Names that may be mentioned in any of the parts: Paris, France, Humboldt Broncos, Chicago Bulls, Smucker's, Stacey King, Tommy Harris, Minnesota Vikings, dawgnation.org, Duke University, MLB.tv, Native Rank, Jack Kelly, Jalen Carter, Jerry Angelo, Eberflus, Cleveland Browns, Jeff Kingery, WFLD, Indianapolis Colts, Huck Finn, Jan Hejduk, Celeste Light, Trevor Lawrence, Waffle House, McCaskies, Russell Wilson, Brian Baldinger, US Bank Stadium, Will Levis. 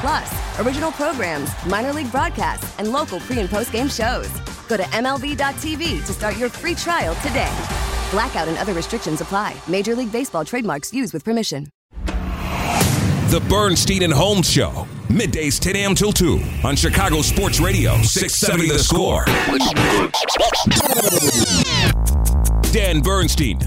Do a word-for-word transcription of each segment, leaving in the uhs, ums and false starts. Plus, original programs, minor league broadcasts, and local pre- and post-game shows. Go to M L B dot T V to start your free trial today. Blackout and other restrictions apply. Major League Baseball trademarks used with permission. The Bernstein and Holmes Show. Middays ten a.m. till two on Chicago Sports Radio six seventy The Score. Dan Bernstein,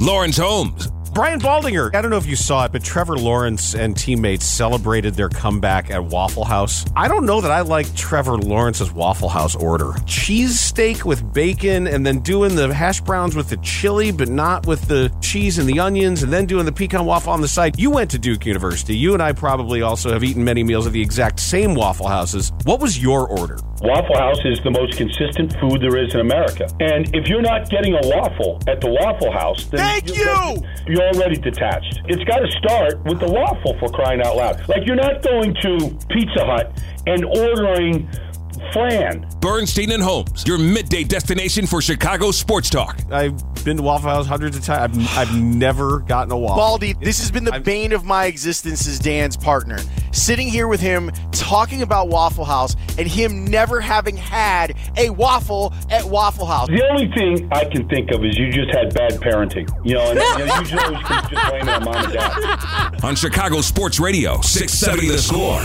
Lawrence Holmes, Brian Baldinger. I don't know if you saw it, but Trevor Lawrence and teammates celebrated their comeback at Waffle House. I don't know that I like Trevor Lawrence's Waffle House order. Cheesesteak with bacon, and then doing the hash browns with the chili, but not with the cheese and the onions, and then doing the pecan waffle on the side. You went to Duke University. You and I probably also have eaten many meals at the exact same Waffle Houses. What was your order? Waffle House is the most consistent food there is in America. And if you're not getting a waffle at the Waffle House, then Thank you! You're already detached. It's got to start with the waffle, for crying out loud. Like, you're not going to Pizza Hut and ordering flan. Bernstein and Holmes, your midday destination for Chicago sports talk. I've been to Waffle House hundreds of times. I've, I've never gotten a waffle. Baldy, this has been the I've, bane of my existence as Dan's partner. Sitting here with him, talking about Waffle House, and him never having had a waffle at Waffle House. The only thing I can think of is you just had bad parenting. You know, and you, know, you just always keep just blaming on mom and dad. On Chicago Sports Radio, six seventy The Score.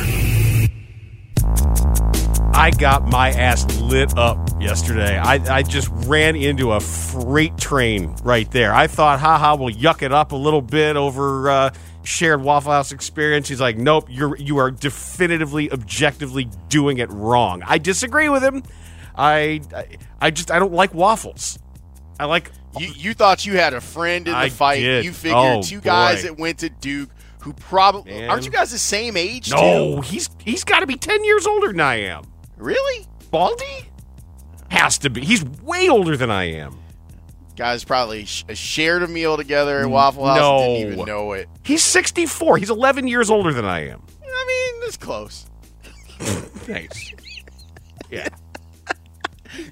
I got my ass lit up yesterday. I, I just ran into a freight train right there. I thought, haha, we'll yuck it up a little bit over uh, shared Waffle House experience. He's like, nope, you're, you are definitively, objectively doing it wrong. I disagree with him. I I, I just, I don't like waffles. I like... You, you thought you had a friend in the I fight. Did. You figured oh, two boy. guys that went to Duke who probably... Man. Aren't you guys the same age, no, too? No, he's, he's got to be ten years older than I am. Really? Baldy? Has to be. He's way older than I am. Guys probably sh- shared a meal together at Waffle House no. and didn't even know it. He's sixty-four. He's eleven years older than I am. I mean, that's close. Nice. Yeah.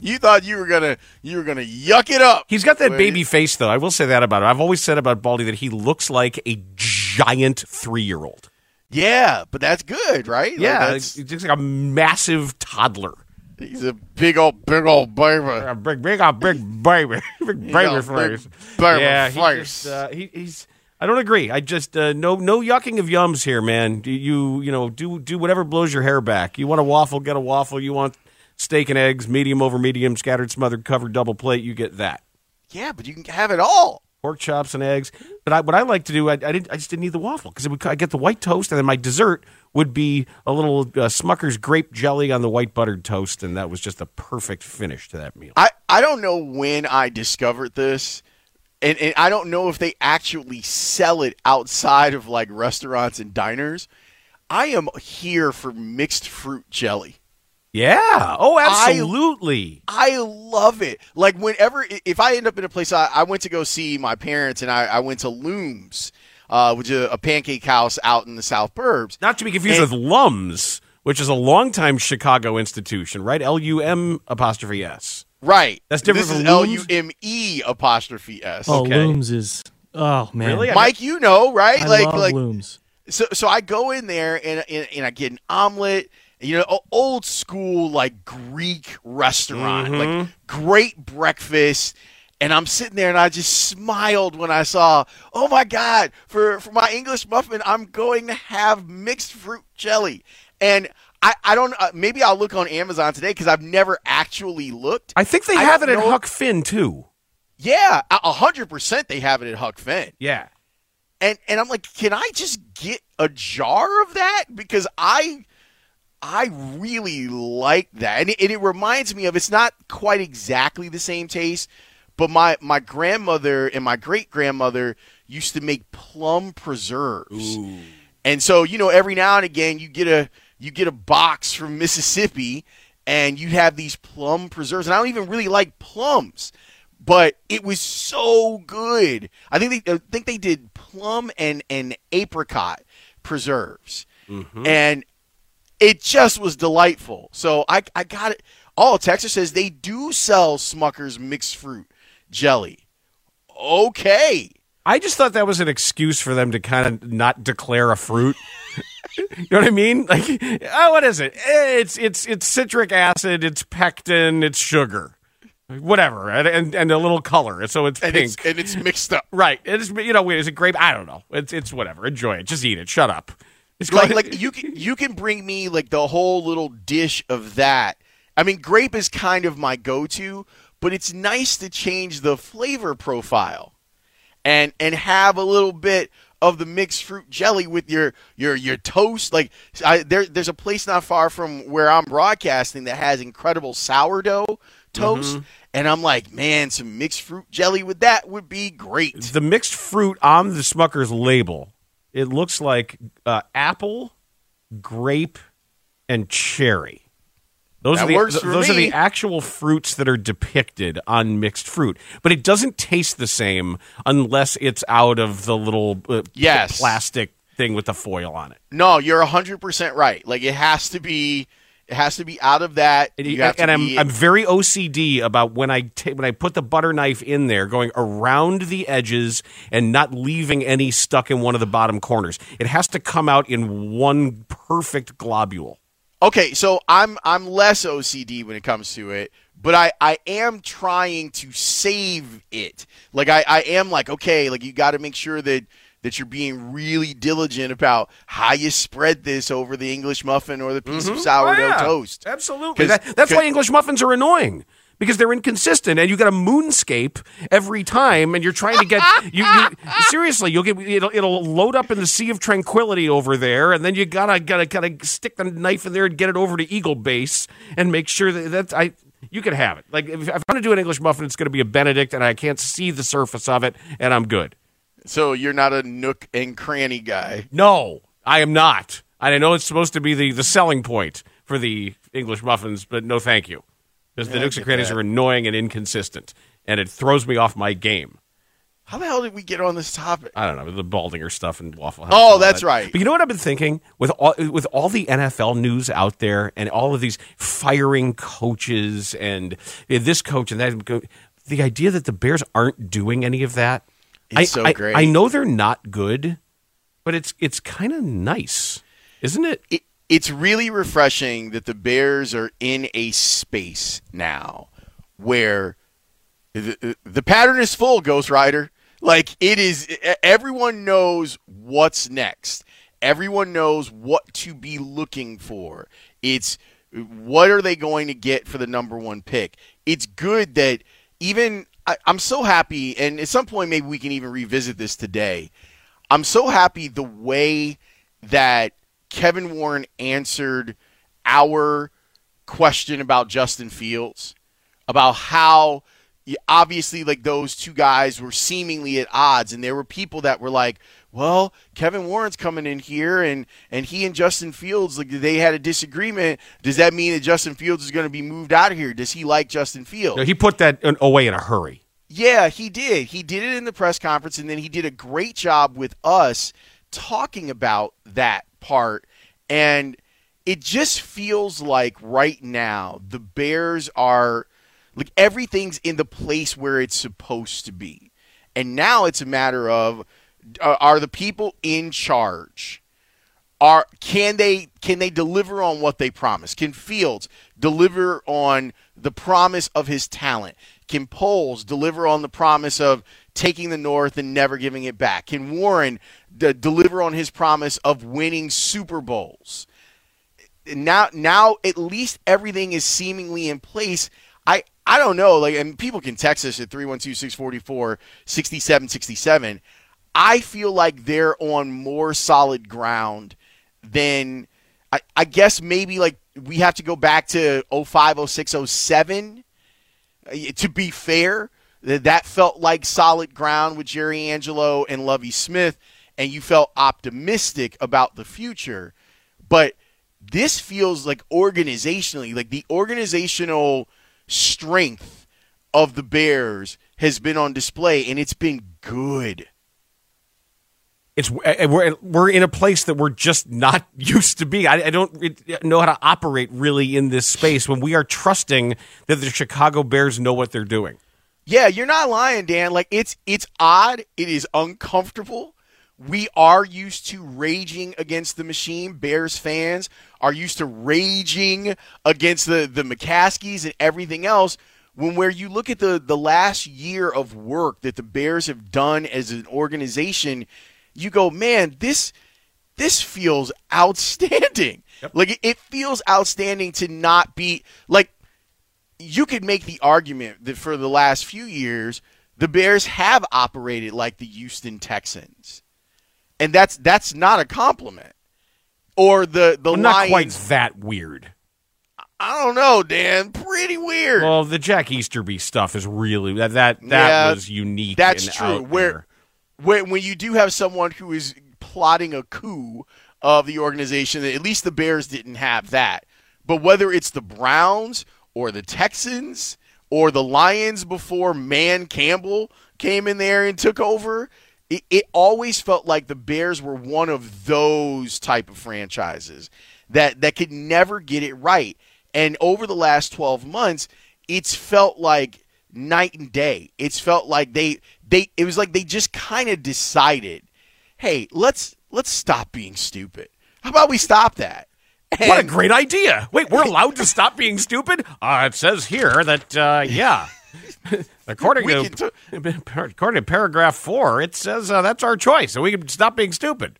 You thought you were gonna you were gonna yuck it up. He's got that Wait. baby face, though. I will say that about him. I've always said about Baldy that he looks like a giant three-year-old. Yeah, but that's good, right? Yeah, like it's just like a massive toddler. He's a big old, big old baby. A big, big old, big baby. Big baby face. Yeah, he just, uh, he, he's. I don't agree. I just uh, no no yucking of yums here, man. Do you you know do do whatever blows your hair back. You want a waffle, get a waffle. You want steak and eggs, medium over medium, scattered, smothered, covered, double plate. You get that. Yeah, but you can have it all. Pork chops and eggs, but I, what I like to do, I, I didn't, I just didn't need the waffle because I get the white toast, and then my dessert would be a little uh, Smucker's grape jelly on the white buttered toast, and that was just the perfect finish to that meal. I, I don't know when I discovered this, and, and I don't know if they actually sell it outside of like restaurants and diners. I am here for mixed fruit jelly. Yeah. Oh, absolutely. I, I love it. Like, whenever, if I end up in a place, I, I went to go see my parents, and I, I went to Looms, uh, which is a pancake house out in the South Burbs. Not to be confused and, with Lums, which is a longtime Chicago institution, right? L U M apostrophe S. Right. That's different this from L U M E apostrophe S. Oh, okay. Looms is, oh, man. Really? Mike, you know, right? I like, love like, Looms. So, so I go in there, and, and, and I get an omelet. You know, old school, like, Greek restaurant, mm-hmm. like, great breakfast. And I'm sitting there, and I just smiled when I saw, oh, my God, for, for my English muffin, I'm going to have mixed fruit jelly. And I, I don't uh, – maybe I'll look on Amazon today because I've never actually looked. I think they have it at Huck Finn, too. Yeah, one hundred percent they have it at Huck Finn. Yeah. And, and I'm like, can I just get a jar of that? Because I – I really like that, and it, and it reminds me of, it's not quite exactly the same taste, but my, my grandmother and my great-grandmother used to make plum preserves. Ooh. And so, you know, every now and again, you get a you get a box from Mississippi and you have these plum preserves. And I don't even really like plums, but it was so good. I think they I think they did plum and, and apricot preserves. Mm-hmm. And it just was delightful. So I I got it. Oh, Texas says they do sell Smucker's mixed fruit jelly. Okay. I just thought that was an excuse for them to kind of not declare a fruit. You know what I mean? Like, oh, what is it? It's it's it's citric acid, it's pectin, it's sugar, whatever, and and, and a little color, so it's and pink it's, and it's mixed up, right? It's you know, is it grape? I don't know. It's it's whatever. Enjoy it. Just eat it. Shut up. It's like called- like you can you can bring me like the whole little dish of that. I mean, grape is kind of my go-to, but it's nice to change the flavor profile, and and have a little bit of the mixed fruit jelly with your your your toast. Like I, there, there's a place not far from where I'm broadcasting that has incredible sourdough toast, mm-hmm. and I'm like, man, some mixed fruit jelly with that would be great. The mixed fruit on the Smucker's label, it looks like uh, apple, grape, and cherry. Those that are the works th- for those me. Are the actual fruits that are depicted on mixed fruit, but it doesn't taste the same unless it's out of the little uh, yes. plastic thing with the foil on it. No, you're one hundred percent right. Like it has to be, it has to be out of that. And, you have and to I'm be- I'm very O C D about when I ta- when I put the butter knife in there, going around the edges and not leaving any stuck in one of the bottom corners. It has to come out in one perfect globule. Okay, so I'm I'm less O C D when it comes to it, but I, I am trying to save it. Like I, I am like, okay, like you gotta make sure that, that you're being really diligent about how you spread this over the English muffin or the piece mm-hmm. of sourdough oh, yeah. toast. Absolutely. That, that's why English muffins are annoying. Because they're inconsistent, and you got a moonscape every time, and you're trying to get you. you seriously, you'll get it'll, it'll load up in the Sea of Tranquility over there, and then you gotta gotta kind of stick the knife in there and get it over to Eagle Base and make sure that that's I. You can have it. Like if, if I'm gonna do an English muffin, it's gonna be a Benedict, and I can't see the surface of it, and I'm good. So you're not a nook and cranny guy. No, I am not. I know it's supposed to be the, the selling point for the English muffins, but no, thank you. Because the nooks and crannies are annoying and inconsistent, and it throws me off my game. How the hell did we get on this topic? I don't know, the Baldinger stuff and Waffle House. Oh, that's that. right. But you know what I've been thinking? With all, with all the N F L news out there and all of these firing coaches and this coach and that coach, the idea that the Bears aren't doing any of that. It's I, so great. I, I know they're not good, but it's it's kind of nice, isn't it? It It's really refreshing that the Bears are in a space now where the, the pattern is full, Ghost Rider. Like, it is, everyone knows what's next. Everyone knows what to be looking for. It's, what are they going to get for the number one pick? It's good that even, I, I'm so happy, and at some point maybe we can even revisit this today. I'm so happy the way that Kevin Warren answered our question about Justin Fields, about how obviously like those two guys were seemingly at odds, and there were people that were like, well, Kevin Warren's coming in here and, and he and Justin Fields, like they had a disagreement. Does that mean that Justin Fields is going to be moved out of here? Does he like Justin Fields? No, he put that away in a hurry. Yeah, he did. He did it in the press conference, and then he did a great job with us talking about that part, and it just feels like right now the Bears are like everything's in the place where it's supposed to be, and now it's a matter of uh, are the people in charge are can they can they deliver on what they promise? Can Fields deliver on the promise of his talent? Can Poles deliver on the promise of taking the North and never giving it back? Can Warren d- deliver on his promise of winning Super Bowls? Now, now at least everything is seemingly in place. I, I don't know. Like, and people can text us at three one two, six four four, six seven six seven. I feel like they're on more solid ground than I, I guess maybe like we have to go back to oh five, oh six, oh seven to be fair. That felt like solid ground with Jerry Angelo and Lovie Smith, and you felt optimistic about the future. But This feels like organizationally, like the organizational strength of the Bears has been on display, and it's been good. It's we're we're in a place that we're just not used to being. I, I don't know how to operate really in this space when we are trusting that the Chicago Bears know what they're doing. Yeah, you're not lying, Dan. Like it's it's odd. It is uncomfortable. We are used to raging against the machine. Bears fans are used to raging against the, the McCaskies and everything else. When where you look at the, the last year of work that the Bears have done as an organization, you go, man, this this feels outstanding. Yep. Like, it feels outstanding to not be – like, you could make the argument that for the last few years, the Bears have operated like the Houston Texans. And that's that's not a compliment. Or the, the well, Lions. Not quite that weird. I don't know, Dan. Pretty weird. Well, the Jack Easterby stuff is really – that that, that yeah, was unique. That's and true. Where When when you do have someone who is plotting a coup of the organization, at least the Bears didn't have that. But whether it's the Browns or the Texans or the Lions before Man Campbell came in there and took over, it, it always felt like the Bears were one of those type of franchises that, that could never get it right. And over the last twelve months, it's felt like night and day. It's felt like they – They, it was like they just kind of decided, hey, let's let's stop being stupid. How about we stop that? And what a great idea. Wait, we're allowed to stop being stupid? Uh, it says here that, uh, yeah, according to, t- according to paragraph four, it says uh, that's our choice, so we can stop being stupid.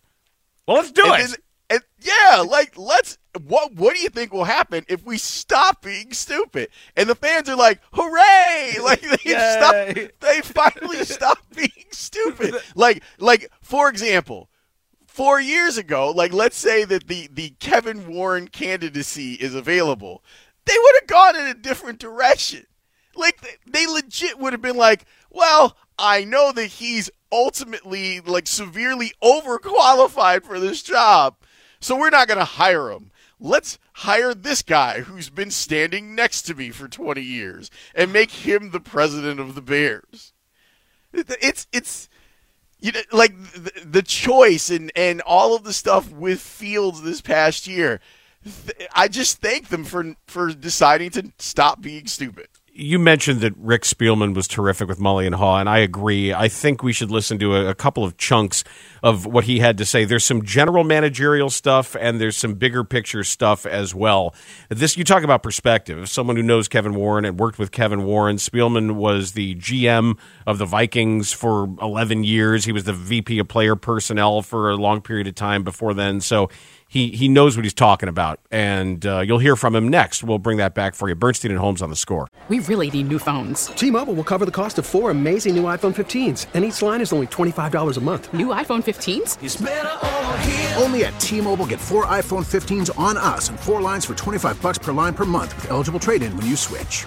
Well, let's do and it. Then, and, yeah, like, let's. What what do you think will happen if we stop being stupid? And the fans are like, hooray! Like they stopped, they finally stopped being stupid. Like like for example, four years ago, like let's say that the, the Kevin Warren candidacy is available, they would have gone in a different direction. Like they legit would have been like, well, I know that he's ultimately like severely overqualified for this job, so we're not going to hire him. Let's hire this guy who's been standing next to me for twenty years and make him the president of the Bears. It's, it's, you know, like the, the choice and, and all of the stuff with Fields this past year. I just thank them for, for deciding to stop being stupid. You mentioned that Rick Spielman was terrific with Mully and Haw, and I agree. I think we should listen to a, a couple of chunks of what he had to say. There's some general managerial stuff, and there's some bigger picture stuff as well. This, you talk about perspective. Someone who knows Kevin Warren and worked with Kevin Warren, Spielman was the G M of the Vikings for eleven years. He was the V P of player personnel for a long period of time before then, so He he knows what he's talking about, and uh, you'll hear from him next. We'll bring that back for you. Bernstein and Holmes on The Score. We really need new phones. T-Mobile will cover the cost of four amazing new iPhone fifteens, and each line is only twenty-five dollars a month. New iPhone fifteens? It's better over here. Only at T-Mobile, get four iPhone fifteens on us and four lines for twenty-five dollars per line per month with eligible trade-in when you switch.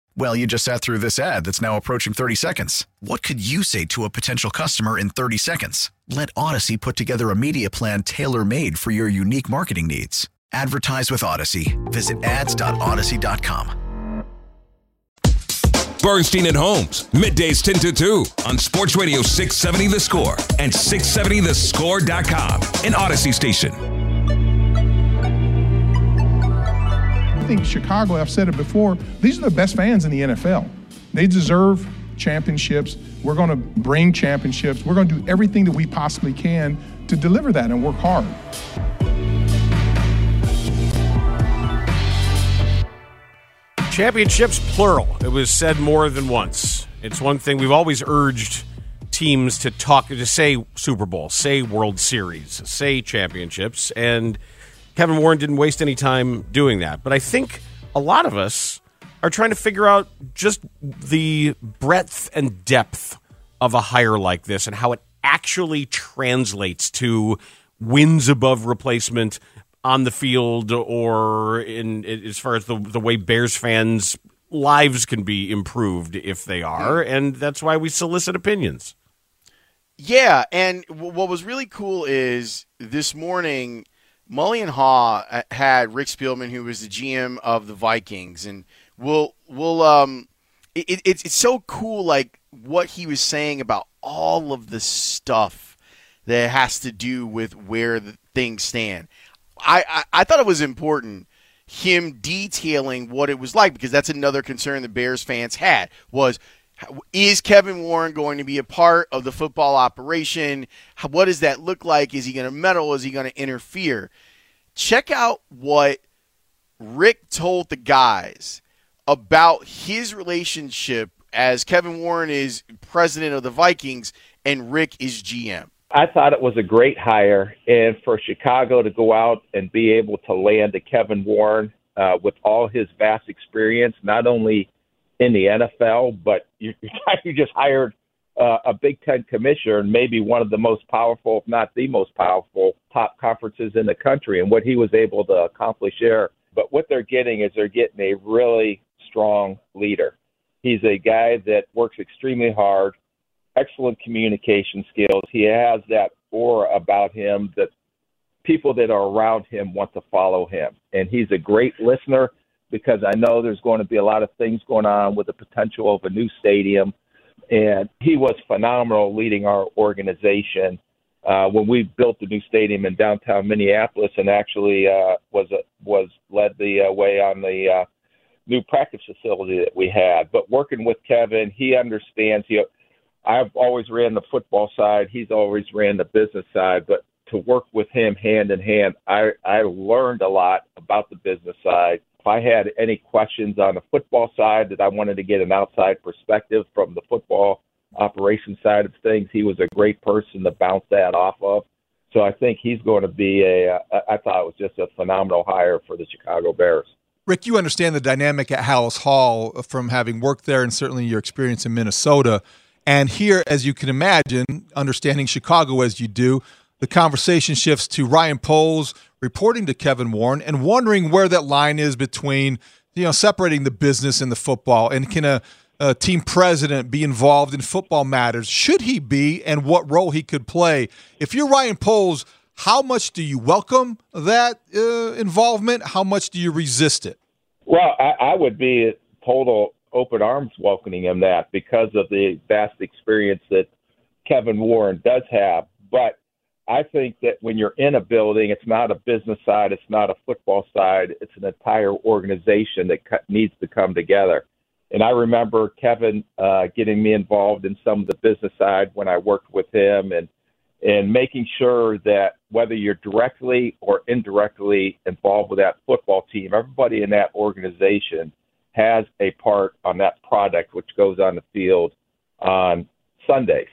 Well, you just sat through this ad that's now approaching thirty seconds. What could you say to a potential customer in thirty seconds? Let Audacy put together a media plan tailor-made for your unique marketing needs. Advertise with Audacy. Visit ads dot audacy dot com. Bernstein and Holmes, middays ten to two on Sports Radio six seventy The Score and six seventy the score dot com, an Audacy station. I think Chicago, I've said it before, these are the best fans in the N F L. They deserve championships. We're going to bring championships. We're going to do everything that we possibly can to deliver that and work hard. Championships, plural. It was said more than once. It's one thing we've always urged teams to talk, to say Super Bowl, say World Series, say championships, and Kevin Warren didn't waste any time doing that. But I think a lot of us are trying to figure out just the breadth and depth of a hire like this and how it actually translates to wins above replacement on the field, or in as far as the, the way Bears fans' lives can be improved if they are. And that's why we solicit opinions. Yeah, and what was really cool is this morning, Mully and Haw had Rick Spielman, who was the G M of the Vikings, and we'll we'll um, it, it it's so cool, like what he was saying about all of the stuff that has to do with where the things stand. I, I, I thought it was important him detailing what it was like, because that's another concern the Bears fans had was, is Kevin Warren going to be a part of the football operation? How, what does that look like? Is he going to meddle? Is he going to interfere? Check out what Rick told the guys about his relationship as Kevin Warren is president of the Vikings and Rick is G M. I thought it was a great hire, and for Chicago to go out and be able to land a Kevin Warren uh, with all his vast experience, not only in the N F L, but you, you just hired uh, a Big Ten commissioner and maybe one of the most powerful, if not the most powerful, top conferences in the country, and what he was able to accomplish there. But what they're getting is they're getting a really strong leader. He's a guy that works extremely hard, excellent communication skills. He has that aura about him that people that are around him want to follow him. And he's a great listener, because I know there's going to be a lot of things going on with the potential of a new stadium. And he was phenomenal leading our organization uh, when we built the new stadium in downtown Minneapolis, and actually uh, was a, was led the uh, way on the uh, new practice facility that we had. But working with Kevin, he understands. He, I've always ran the football side. He's always ran the business side. But to work with him hand in hand, I, I learned a lot about the business side. If I had any questions on the football side that I wanted to get an outside perspective from the football operation side of things, he was a great person to bounce that off of. So I think he's going to be a, I thought it was just a phenomenal hire for the Chicago Bears. Rick, you understand the dynamic at Hallis Hall from having worked there and certainly your experience in Minnesota. And here, as you can imagine, understanding Chicago as you do, the conversation shifts to Ryan Poles reporting to Kevin Warren and wondering where that line is between, you know, separating the business and the football. And can a, a team president be involved in football matters? Should he be, and what role he could play? If you're Ryan Poles, how much do you welcome that uh, involvement? How much do you resist it? Well, I, I would be total open arms welcoming him that, because of the vast experience that Kevin Warren does have. But I think that when you're in a building, it's not a business side, it's not a football side, it's an entire organization that needs to come together. And I remember Kevin uh, getting me involved in some of the business side when I worked with him, and and making sure that whether you're directly or indirectly involved with that football team, everybody in that organization has a part on that product which goes on the field on Sundays.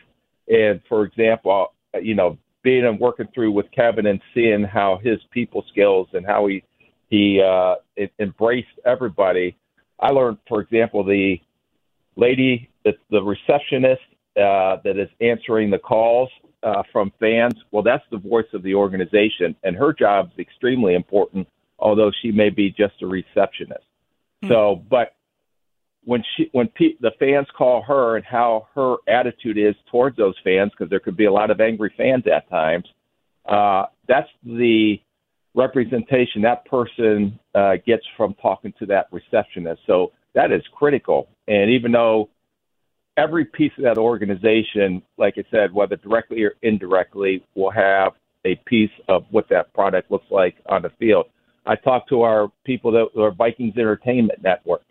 And, for example, you know, being and working through with Kevin and seeing how his people skills and how he he uh, embraced everybody. I learned, for example, the lady, that's the receptionist uh, that is answering the calls uh, from fans. Well, that's the voice of the organization, and her job is extremely important, although she may be just a receptionist. Mm-hmm. So, but when she when pe- the fans call her, and how her attitude is towards those fans, because there could be a lot of angry fans at times, uh, that's the representation that person uh, gets from talking to that receptionist. So that is critical. And even though every piece of that organization, like I said, whether directly or indirectly, will have a piece of what that product looks like on the field. I talked to our people that are Vikings Entertainment Network.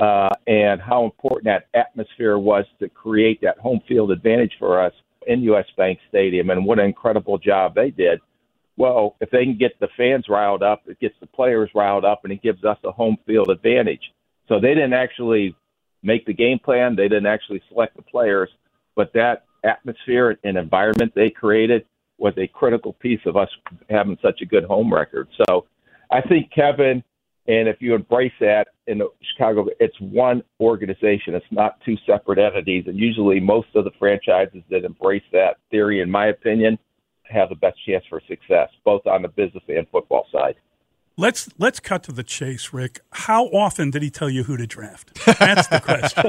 Uh, and how important that atmosphere was to create that home field advantage for us in U S Bank Stadium, and what an incredible job they did. Well, if they can get the fans riled up, it gets the players riled up, and it gives us a home field advantage. So they didn't actually make the game plan. They didn't actually select the players, but that atmosphere and environment they created was a critical piece of us having such a good home record. So I think Kevin, and if you embrace that in Chicago, it's one organization. It's not two separate entities. And usually most of the franchises that embrace that theory, in my opinion, have the best chance for success, both on the business and football side. Let's let's cut to the chase, Rick. How often did he tell you who to draft? That's the question.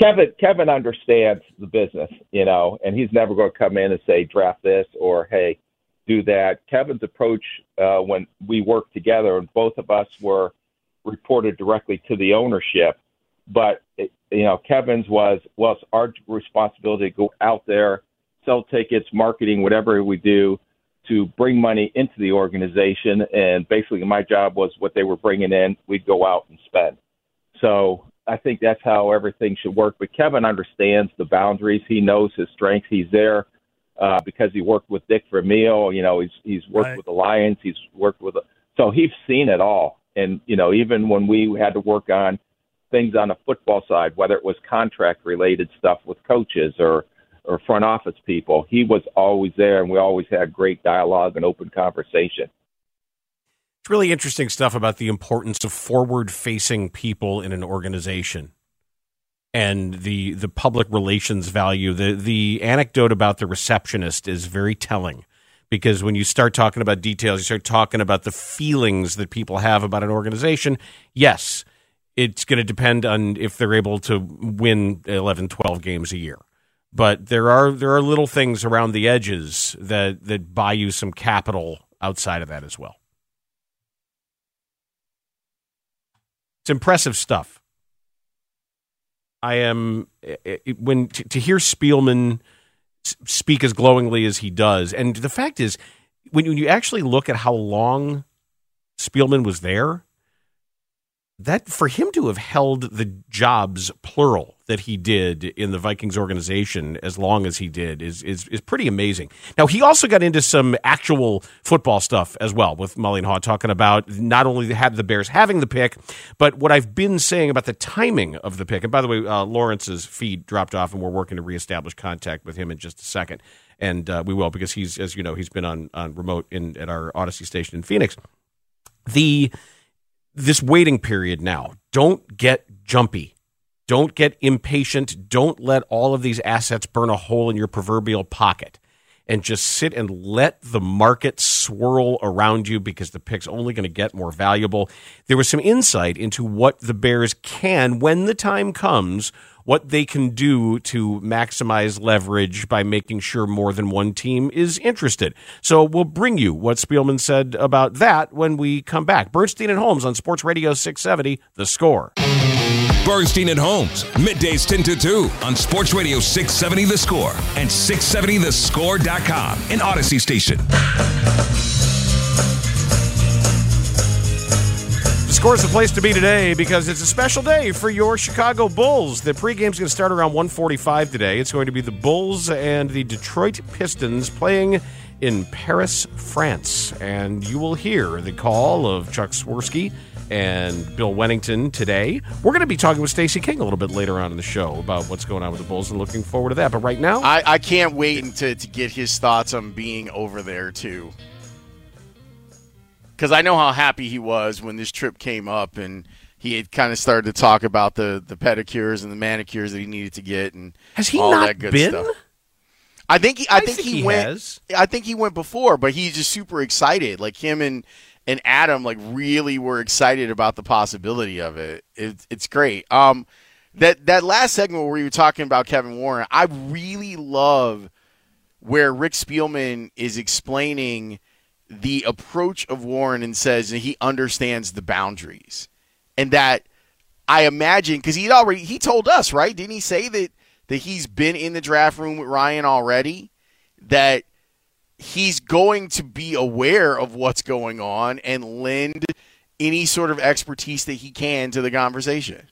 Kevin Kevin understands the business, you know, and he's never going to come in and say, draft this or, hey, do that. Kevin's approach uh, when we worked together, and both of us were reported directly to the ownership, but, it, you know, Kevin's was, well, it's our responsibility to go out there, sell tickets, marketing, whatever we do, to bring money into the organization. And basically my job was what they were bringing in, we'd go out and spend. So I think that's how everything should work. But Kevin understands the boundaries. He knows his strengths. He's there uh, because he worked with Dick Vermeil. You know, he's he's worked right. with the Lions. He's worked with – so he's seen it all. And, you know, even when we had to work on things on the football side, whether it was contract-related stuff with coaches or – or front office people, he was always there, and we always had great dialogue and open conversation. It's really interesting stuff about the importance of forward-facing people in an organization and the the public relations value. The the anecdote about the receptionist is very telling, because when you start talking about details, you start talking about the feelings that people have about an organization. Yes, it's going to depend on if they're able to win eleven, twelve games a year. But there are there are little things around the edges that, that buy you some capital outside of that as well. It's impressive stuff. I am it, when to, to hear Spielman speak as glowingly as he does, and the fact is, when you actually look at how long Spielman was there, that for him to have held the jobs plural that he did in the Vikings organization as long as he did is is is pretty amazing. Now, he also got into some actual football stuff as well with Mully and Haw, talking about not only have the Bears having the pick, but what I've been saying about the timing of the pick. And by the way, uh, Lawrence's feed dropped off, and we're working to reestablish contact with him in just a second. And uh, we will, because he's, as you know, he's been on, on remote in at our Audacy station in Phoenix. The... This waiting period now, don't get jumpy. Don't get impatient. Don't let all of these assets burn a hole in your proverbial pocket. And just sit and let the market swirl around you, because the pick's only going to get more valuable. There was some insight into what the Bears can, when the time comes, what they can do to maximize leverage by making sure more than one team is interested. So we'll bring you what Spielman said about that when we come back. Bernstein and Holmes on Sports Radio six seventy, The Score. Bernstein and Holmes, middays ten to two on Sports Radio six seventy The Score and six seventy the score dot com, an Audacy station. Score's the place to be today, because it's a special day for your Chicago Bulls. The pregame's going to start around one forty-five today. It's going to be the Bulls and the Detroit Pistons playing in Paris, France. And you will hear the call of Chuck Swirsky and Bill Wennington today. We're going to be talking with Stacey King a little bit later on in the show about what's going on with the Bulls, and looking forward to that. But right now... I, I can't wait to, to get his thoughts on being over there, too. Because I know how happy he was when this trip came up, and he had kind of started to talk about the, the pedicures and the manicures that he needed to get, and has he all not that good been? Stuff. I think he, I, I think, think he, he went. Has. I think he went before, but he's just super excited. Like him and, and Adam, like really were excited about the possibility of it. It it's great. Um, that that last segment where you were talking about Kevin Warren, I really love where Rick Spielman is explaining the approach of Warren, and says that he understands the boundaries, and that I imagine, because he'd already, he told us, right? Didn't he say that, that he's been in the draft room with Ryan already, that he's going to be aware of what's going on and lend any sort of expertise that he can to the conversation.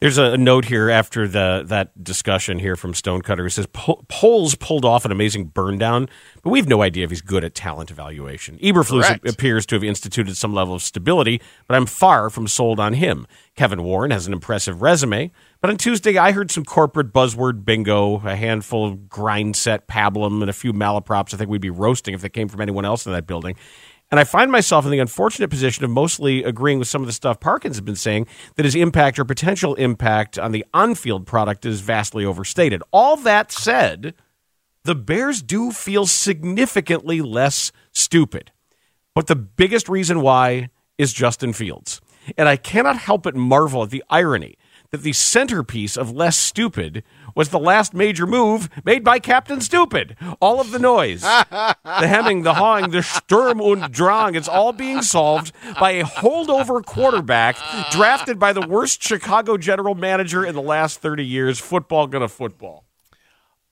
There's a note here after the that discussion here from Stonecutter. It says, Poles pulled off an amazing burn down, but we have no idea if he's good at talent evaluation. Eberflus Correct. appears to have instituted some level of stability, but I'm far from sold on him. Kevin Warren has an impressive resume, but on Tuesday I heard some corporate buzzword bingo, a handful of grind set pablum, and a few malaprops I think we'd be roasting if they came from anyone else in that building. And I find myself in the unfortunate position of mostly agreeing with some of the stuff Parkins has been saying, that his impact or potential impact on the on-field product is vastly overstated. All that said, the Bears do feel significantly less stupid. But the biggest reason why is Justin Fields. And I cannot help but marvel at the irony that the centerpiece of less stupid was the last major move made by Captain Stupid. All of the noise, the hemming, the hawing, the Sturm und Drang, it's all being solved by a holdover quarterback drafted by the worst Chicago general manager in the last thirty years. Football gonna football.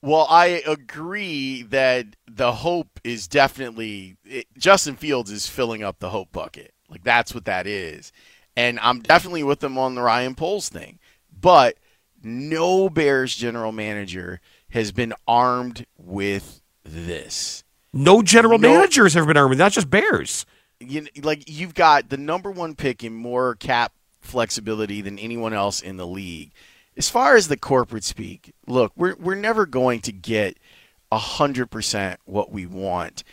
Well, I agree that the hope is definitely it, Justin Fields is filling up the hope bucket. Like, that's what that is. And I'm definitely with them on the Ryan Poles thing. But no Bears general manager has been armed with this. No general no, managers have been armed with, not just Bears. You, like, you've got the number one pick in more cap flexibility than anyone else in the league. As far as the corporate speak, look, we're we're never going to get one hundred percent what we want.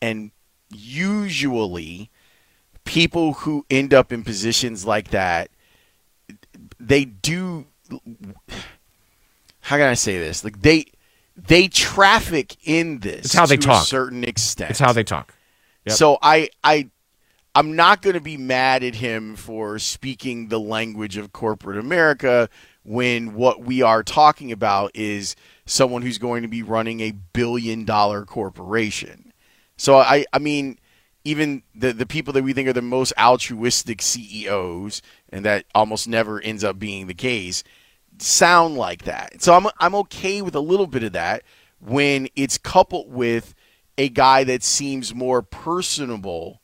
And usually people who end up in positions like that, they do – how can I say this? Like they they traffic in this it's how they to talk. a certain extent. It's how they talk. Yep. So I, I, I'm not going to be mad at him for speaking the language of corporate America when what we are talking about is someone who's going to be running a billion-dollar corporation. So, I, I mean – even the, the people that we think are the most altruistic C E Os, and that almost never ends up being the case, sound like that. So I'm I'm okay with a little bit of that when it's coupled with a guy that seems more personable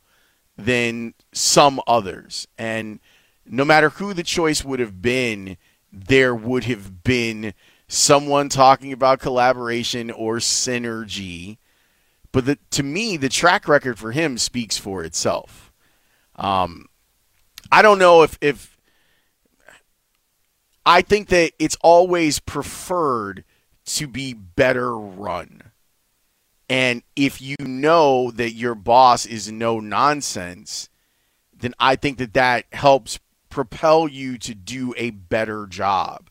than some others. And no matter who the choice would have been, there would have been someone talking about collaboration or synergy. But the, to me, the track record for him speaks for itself. Um, I don't know if, if – I think that it's always preferred to be better run. And if you know that your boss is no nonsense, then I think that that helps propel you to do a better job.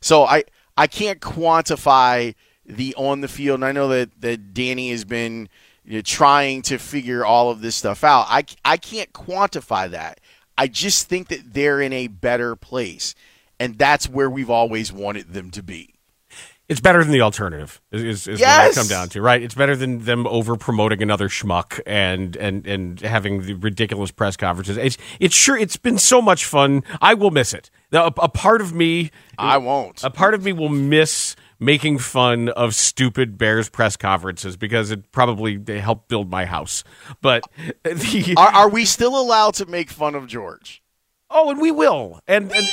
So I, I can't quantify – the on the field, and I know that, that Danny has been you know, trying to figure all of this stuff out. I, I can't quantify that. I just think that they're in a better place, and that's where we've always wanted them to be. It's better than the alternative is, is yes! what I come down to, right? It's better than them over-promoting another schmuck and and, and having the ridiculous press conferences. It's, it's sure it's been so much fun. I will miss it. Now, a, a part of me... I won't. A part of me will miss... making fun of stupid Bears press conferences because it probably helped build my house. But the, are, are we still allowed to make fun of George? Oh, and we will. And and,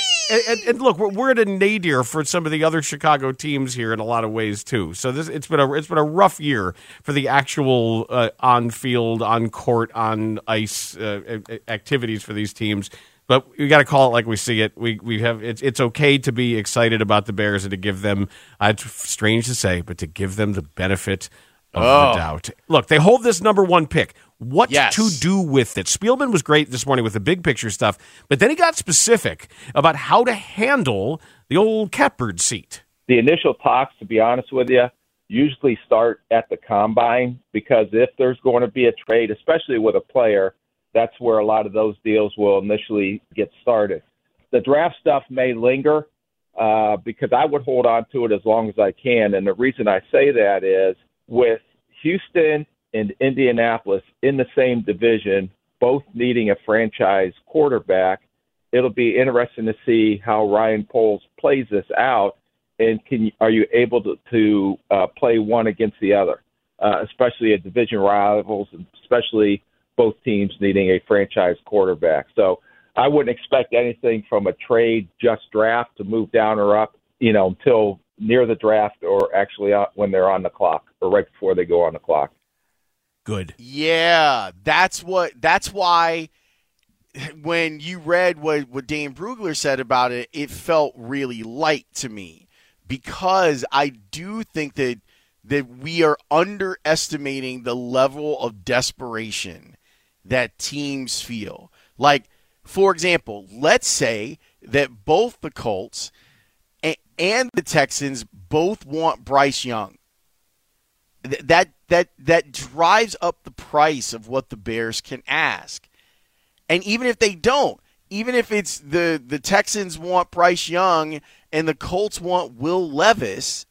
and and look, we're we're at a nadir for some of the other Chicago teams here in a lot of ways too. So this it's been a it's been a rough year for the actual uh, on field, on court, on ice uh, activities for these teams. But we got to call it like we see it. We we have it's it's okay to be excited about the Bears and to give them. Uh, it's strange to say, but to give them the benefit of oh. the doubt. Look, they hold this number one pick. What yes. to do with it? Spielman was great this morning with the big picture stuff, but then he got specific about how to handle the old catbird seat. The initial talks, to be honest with you, usually start at the combine because if there's going to be a trade, especially with a player. That's where a lot of those deals will initially get started. The draft stuff may linger uh, because I would hold on to it as long as I can. And the reason I say that is with Houston and Indianapolis in the same division, both needing a franchise quarterback, it'll be interesting to see how Ryan Poles plays this out. And can are you able to, to uh, play one against the other, uh, especially at division rivals, and especially – both teams needing a franchise quarterback. So I wouldn't expect anything from a trade, just draft, to move down or up, you know, until near the draft or actually when they're on the clock or right before they go on the clock. Good. Yeah, that's what. That's why when you read what, what Dan Brugler said about it, it felt really light to me, because I do think that that we are underestimating the level of desperation that teams feel. Like, for example, let's say that both the Colts and, and the Texans both want Bryce Young. Th- that that that drives up the price of what the Bears can ask. And even if they don't, even if it's the, the Texans want Bryce Young and the Colts want Will Levis,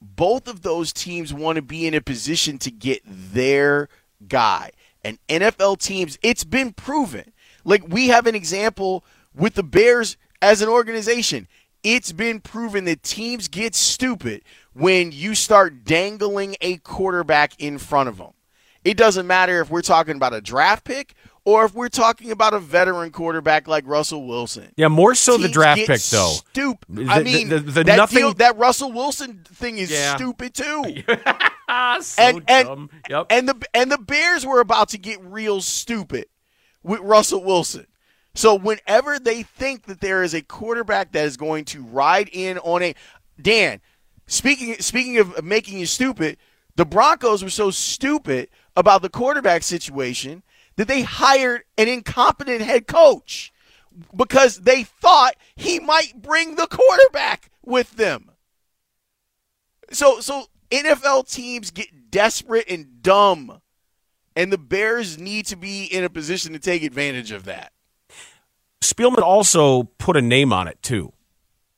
both of those teams want to be in a position to get their guy. And N F L teams, it's been proven. Like, we have an example with the Bears as an organization. It's been proven that teams get stupid when you start dangling a quarterback in front of them. It doesn't matter if we're talking about a draft pick or if we're talking about a veteran quarterback like Russell Wilson. Yeah, more so teams the draft pick, though. Stupid. I mean, the, the, the that, nothing... deal, that Russell Wilson thing is yeah. stupid, too. so and, dumb. And, yep. and, the, and the Bears were about to get real stupid with Russell Wilson. So whenever they think that there is a quarterback that is going to ride in on a – Dan, speaking, speaking of making you stupid, the Broncos were so stupid about the quarterback situation – that they hired an incompetent head coach because they thought he might bring the quarterback with them. So so N F L teams get desperate and dumb, and the Bears need to be in a position to take advantage of that. Spielman also put a name on it, too,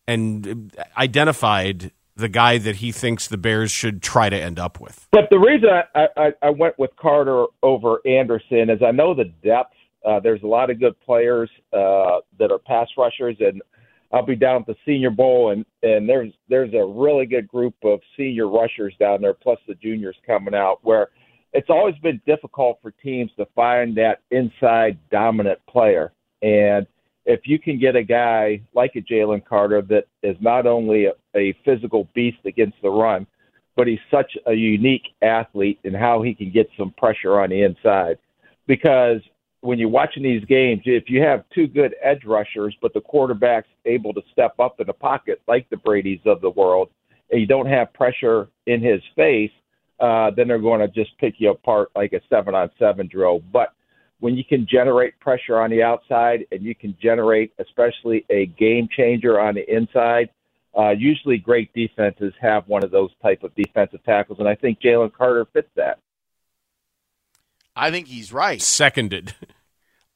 and identified the guy that he thinks the Bears should try to end up with. But the reason I, I, I went with Carter over Anderson is I know the depth. Uh, there's a lot of good players uh, that are pass rushers, and I'll be down at the Senior Bowl, and, and there's there's a really good group of senior rushers down there, plus the juniors coming out, where it's always been difficult for teams to find that inside dominant player. And if you can get a guy like a Jalen Carter that is not only a, a physical beast against the run, but he's such a unique athlete in how he can get some pressure on the inside. Because when you're watching these games, if you have two good edge rushers, but the quarterback's able to step up in the pocket like the Brady's of the world, and you don't have pressure in his face, uh, then they're going to just pick you apart like a seven-on-seven drill. But when you can generate pressure on the outside and you can generate especially a game changer on the inside, uh, usually great defenses have one of those type of defensive tackles, and I think Jalen Carter fits that. I think he's right. Seconded.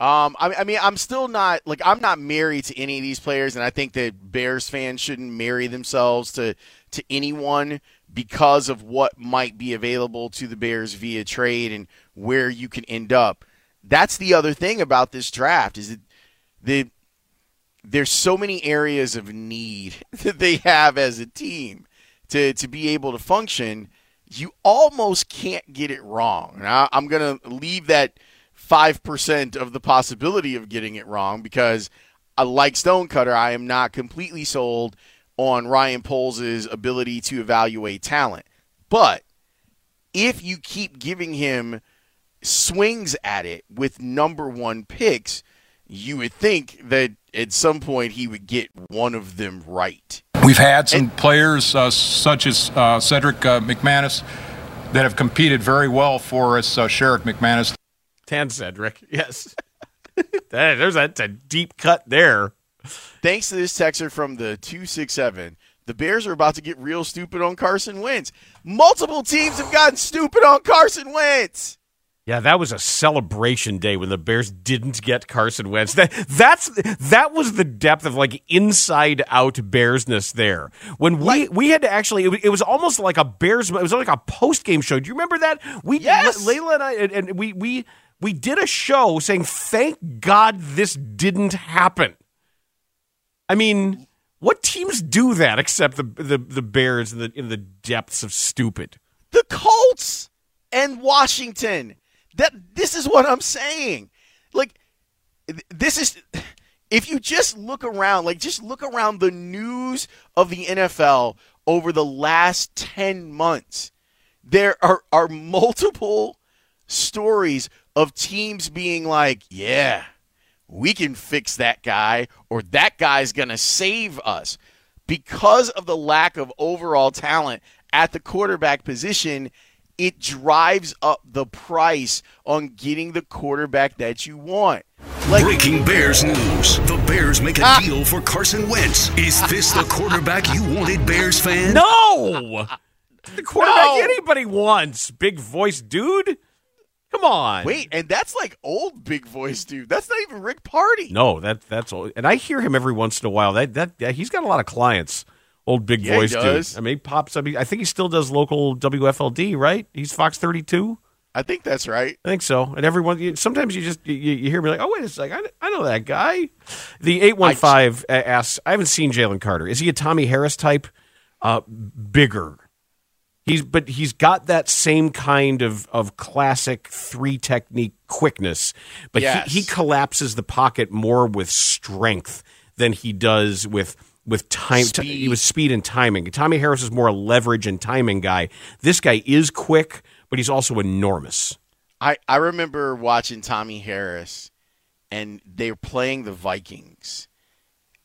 Um, I, I mean, I'm still not – like, I'm not married to any of these players, and I think that Bears fans shouldn't marry themselves to, to anyone because of what might be available to the Bears via trade and where you can end up. That's the other thing about this draft is that the, there's so many areas of need that they have as a team to, to be able to function. You almost can't get it wrong. And I, I'm going to leave that five percent of the possibility of getting it wrong because, I, like Stonecutter, I am not completely sold on Ryan Poles' ability to evaluate talent. But if you keep giving him swings at it with number one picks, you would think that at some point he would get one of them right. We've had some and, players uh, such as uh, Cedric uh, McManus that have competed very well for us. Uh, Sherrick McManus. Tan Cedric, yes. There's a, a deep cut there. Thanks to this texter from the two six seven, the Bears are about to get real stupid on Carson Wentz. Multiple teams have gotten stupid on Carson Wentz. Yeah, that was a celebration day when the Bears didn't get Carson Wentz. That, that's, that was the depth of, like, inside-out Bearsness there. When we, like, we had to actually – it was almost like a Bears – it was like a post-game show. Do you remember that? We, yes! Le- Layla and I and, – and we, we, we did a show saying, thank God this didn't happen. I mean, what teams do that except the the, the Bears in the, in the depths of stupid? The Colts and Washington. That this is what I'm saying. Like, this is – if you just look around, like just look around the news of the N F L over the last ten months, there are, are multiple stories of teams being like, yeah, we can fix that guy, or that guy's going to save us. Because of the lack of overall talent at the quarterback position, it drives up the price on getting the quarterback that you want. Like, breaking Bears news. The Bears make a ah. deal for Carson Wentz. Is this the quarterback you wanted, Bears fan? No! The quarterback no. anybody wants, big voice dude. Come on. Wait, and that's like old big voice dude. That's not even Rick Party. No, that that's old. And I hear him every once in a while. That that, that He's got a lot of clients. Old big yeah, voice dude. I mean, he pops up. I think he still does local W F L D, right? He's Fox thirty-two. I think that's right. I think so. And everyone, sometimes you just you, you hear me like, oh wait a second, I, I know that guy. The eight one five I, asks, I haven't seen Jalen Carter. Is he a Tommy Harris type? Uh, bigger. He's but he's got that same kind of, of classic three technique quickness, but yes. he, he collapses the pocket more with strength than he does with. With time, speed. T- he was speed and timing. Tommy Harris is more a leverage and timing guy. This guy is quick, but he's also enormous. I, I remember watching Tommy Harris, and they were playing the Vikings,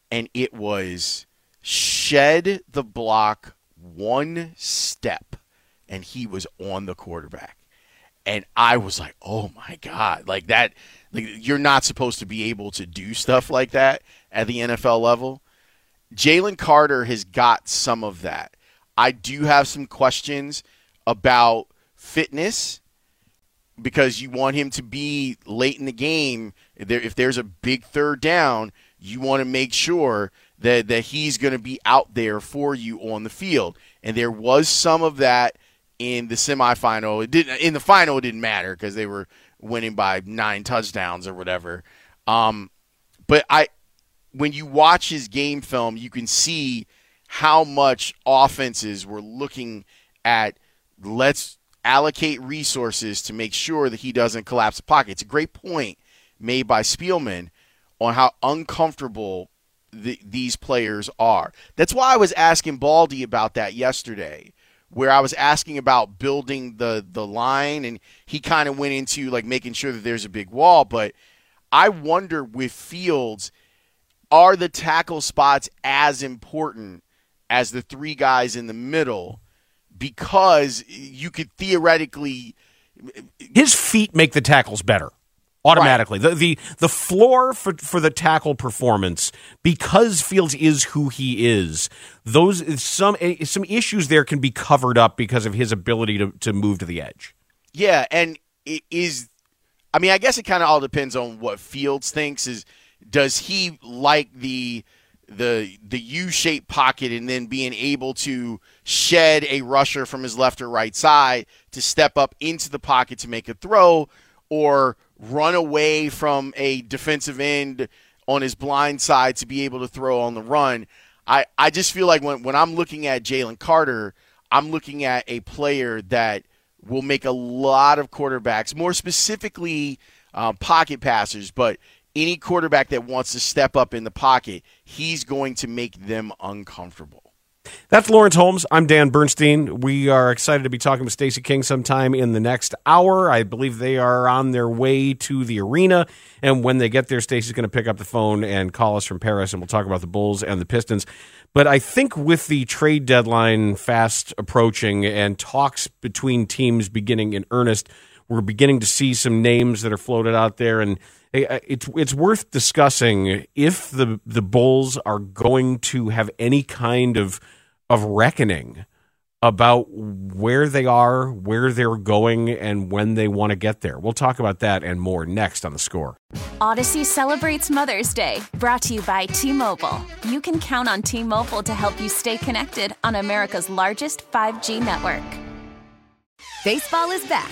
and it was shed the block one step, and he was on the quarterback. And I was like, oh, my God. Like that, like you're not supposed to be able to do stuff like that at the N F L level. Jalen Carter has got some of that. I do have some questions about fitness because you want him to be late in the game. If there's a big third down, you want to make sure that, that he's going to be out there for you on the field. And there was some of that in the semifinal. It didn't, in the final, it didn't matter because they were winning by nine touchdowns or whatever. Um, but I... When you watch his game film, you can see how much offenses were looking at let's allocate resources to make sure that he doesn't collapse the pocket. It's a great point made by Spielman on how uncomfortable the, these players are. That's why I was asking Baldy about that yesterday, where I was asking about building the, the line, and he kind of went into like making sure that there's a big wall. But I wonder with Fields – are the tackle spots as important as the three guys in the middle? Because you could theoretically... His feet make the tackles better automatically. Right. The, the the floor for, for the tackle performance, because Fields is who he is, those some some issues there can be covered up because of his ability to, to move to the edge. Yeah, and it is... I mean, I guess it kind of all depends on what Fields thinks is... Does he like the the the U-shaped pocket and then being able to shed a rusher from his left or right side to step up into the pocket to make a throw, or run away from a defensive end on his blind side to be able to throw on the run? I, I just feel like when, when I'm looking at Jalen Carter, I'm looking at a player that will make a lot of quarterbacks, more specifically uh, pocket passers, but – any quarterback that wants to step up in the pocket, he's going to make them uncomfortable. That's Lawrence Holmes. I'm Dan Bernstein. We are excited to be talking with Stacey King sometime in the next hour. I believe they are on their way to the arena. And when they get there, Stacey's going to pick up the phone and call us from Paris, and we'll talk about the Bulls and the Pistons. But I think with the trade deadline fast approaching and talks between teams beginning in earnest, we're beginning to see some names that are floated out there, and it's it's worth discussing if the the Bulls are going to have any kind of of reckoning about where they are, where they're going, and when they want to get there. We'll talk about that and more next on The Score. Audacy celebrates Mother's Day, brought to you by T-Mobile. You can count on T-Mobile to help you stay connected on America's largest five G network. Baseball is back.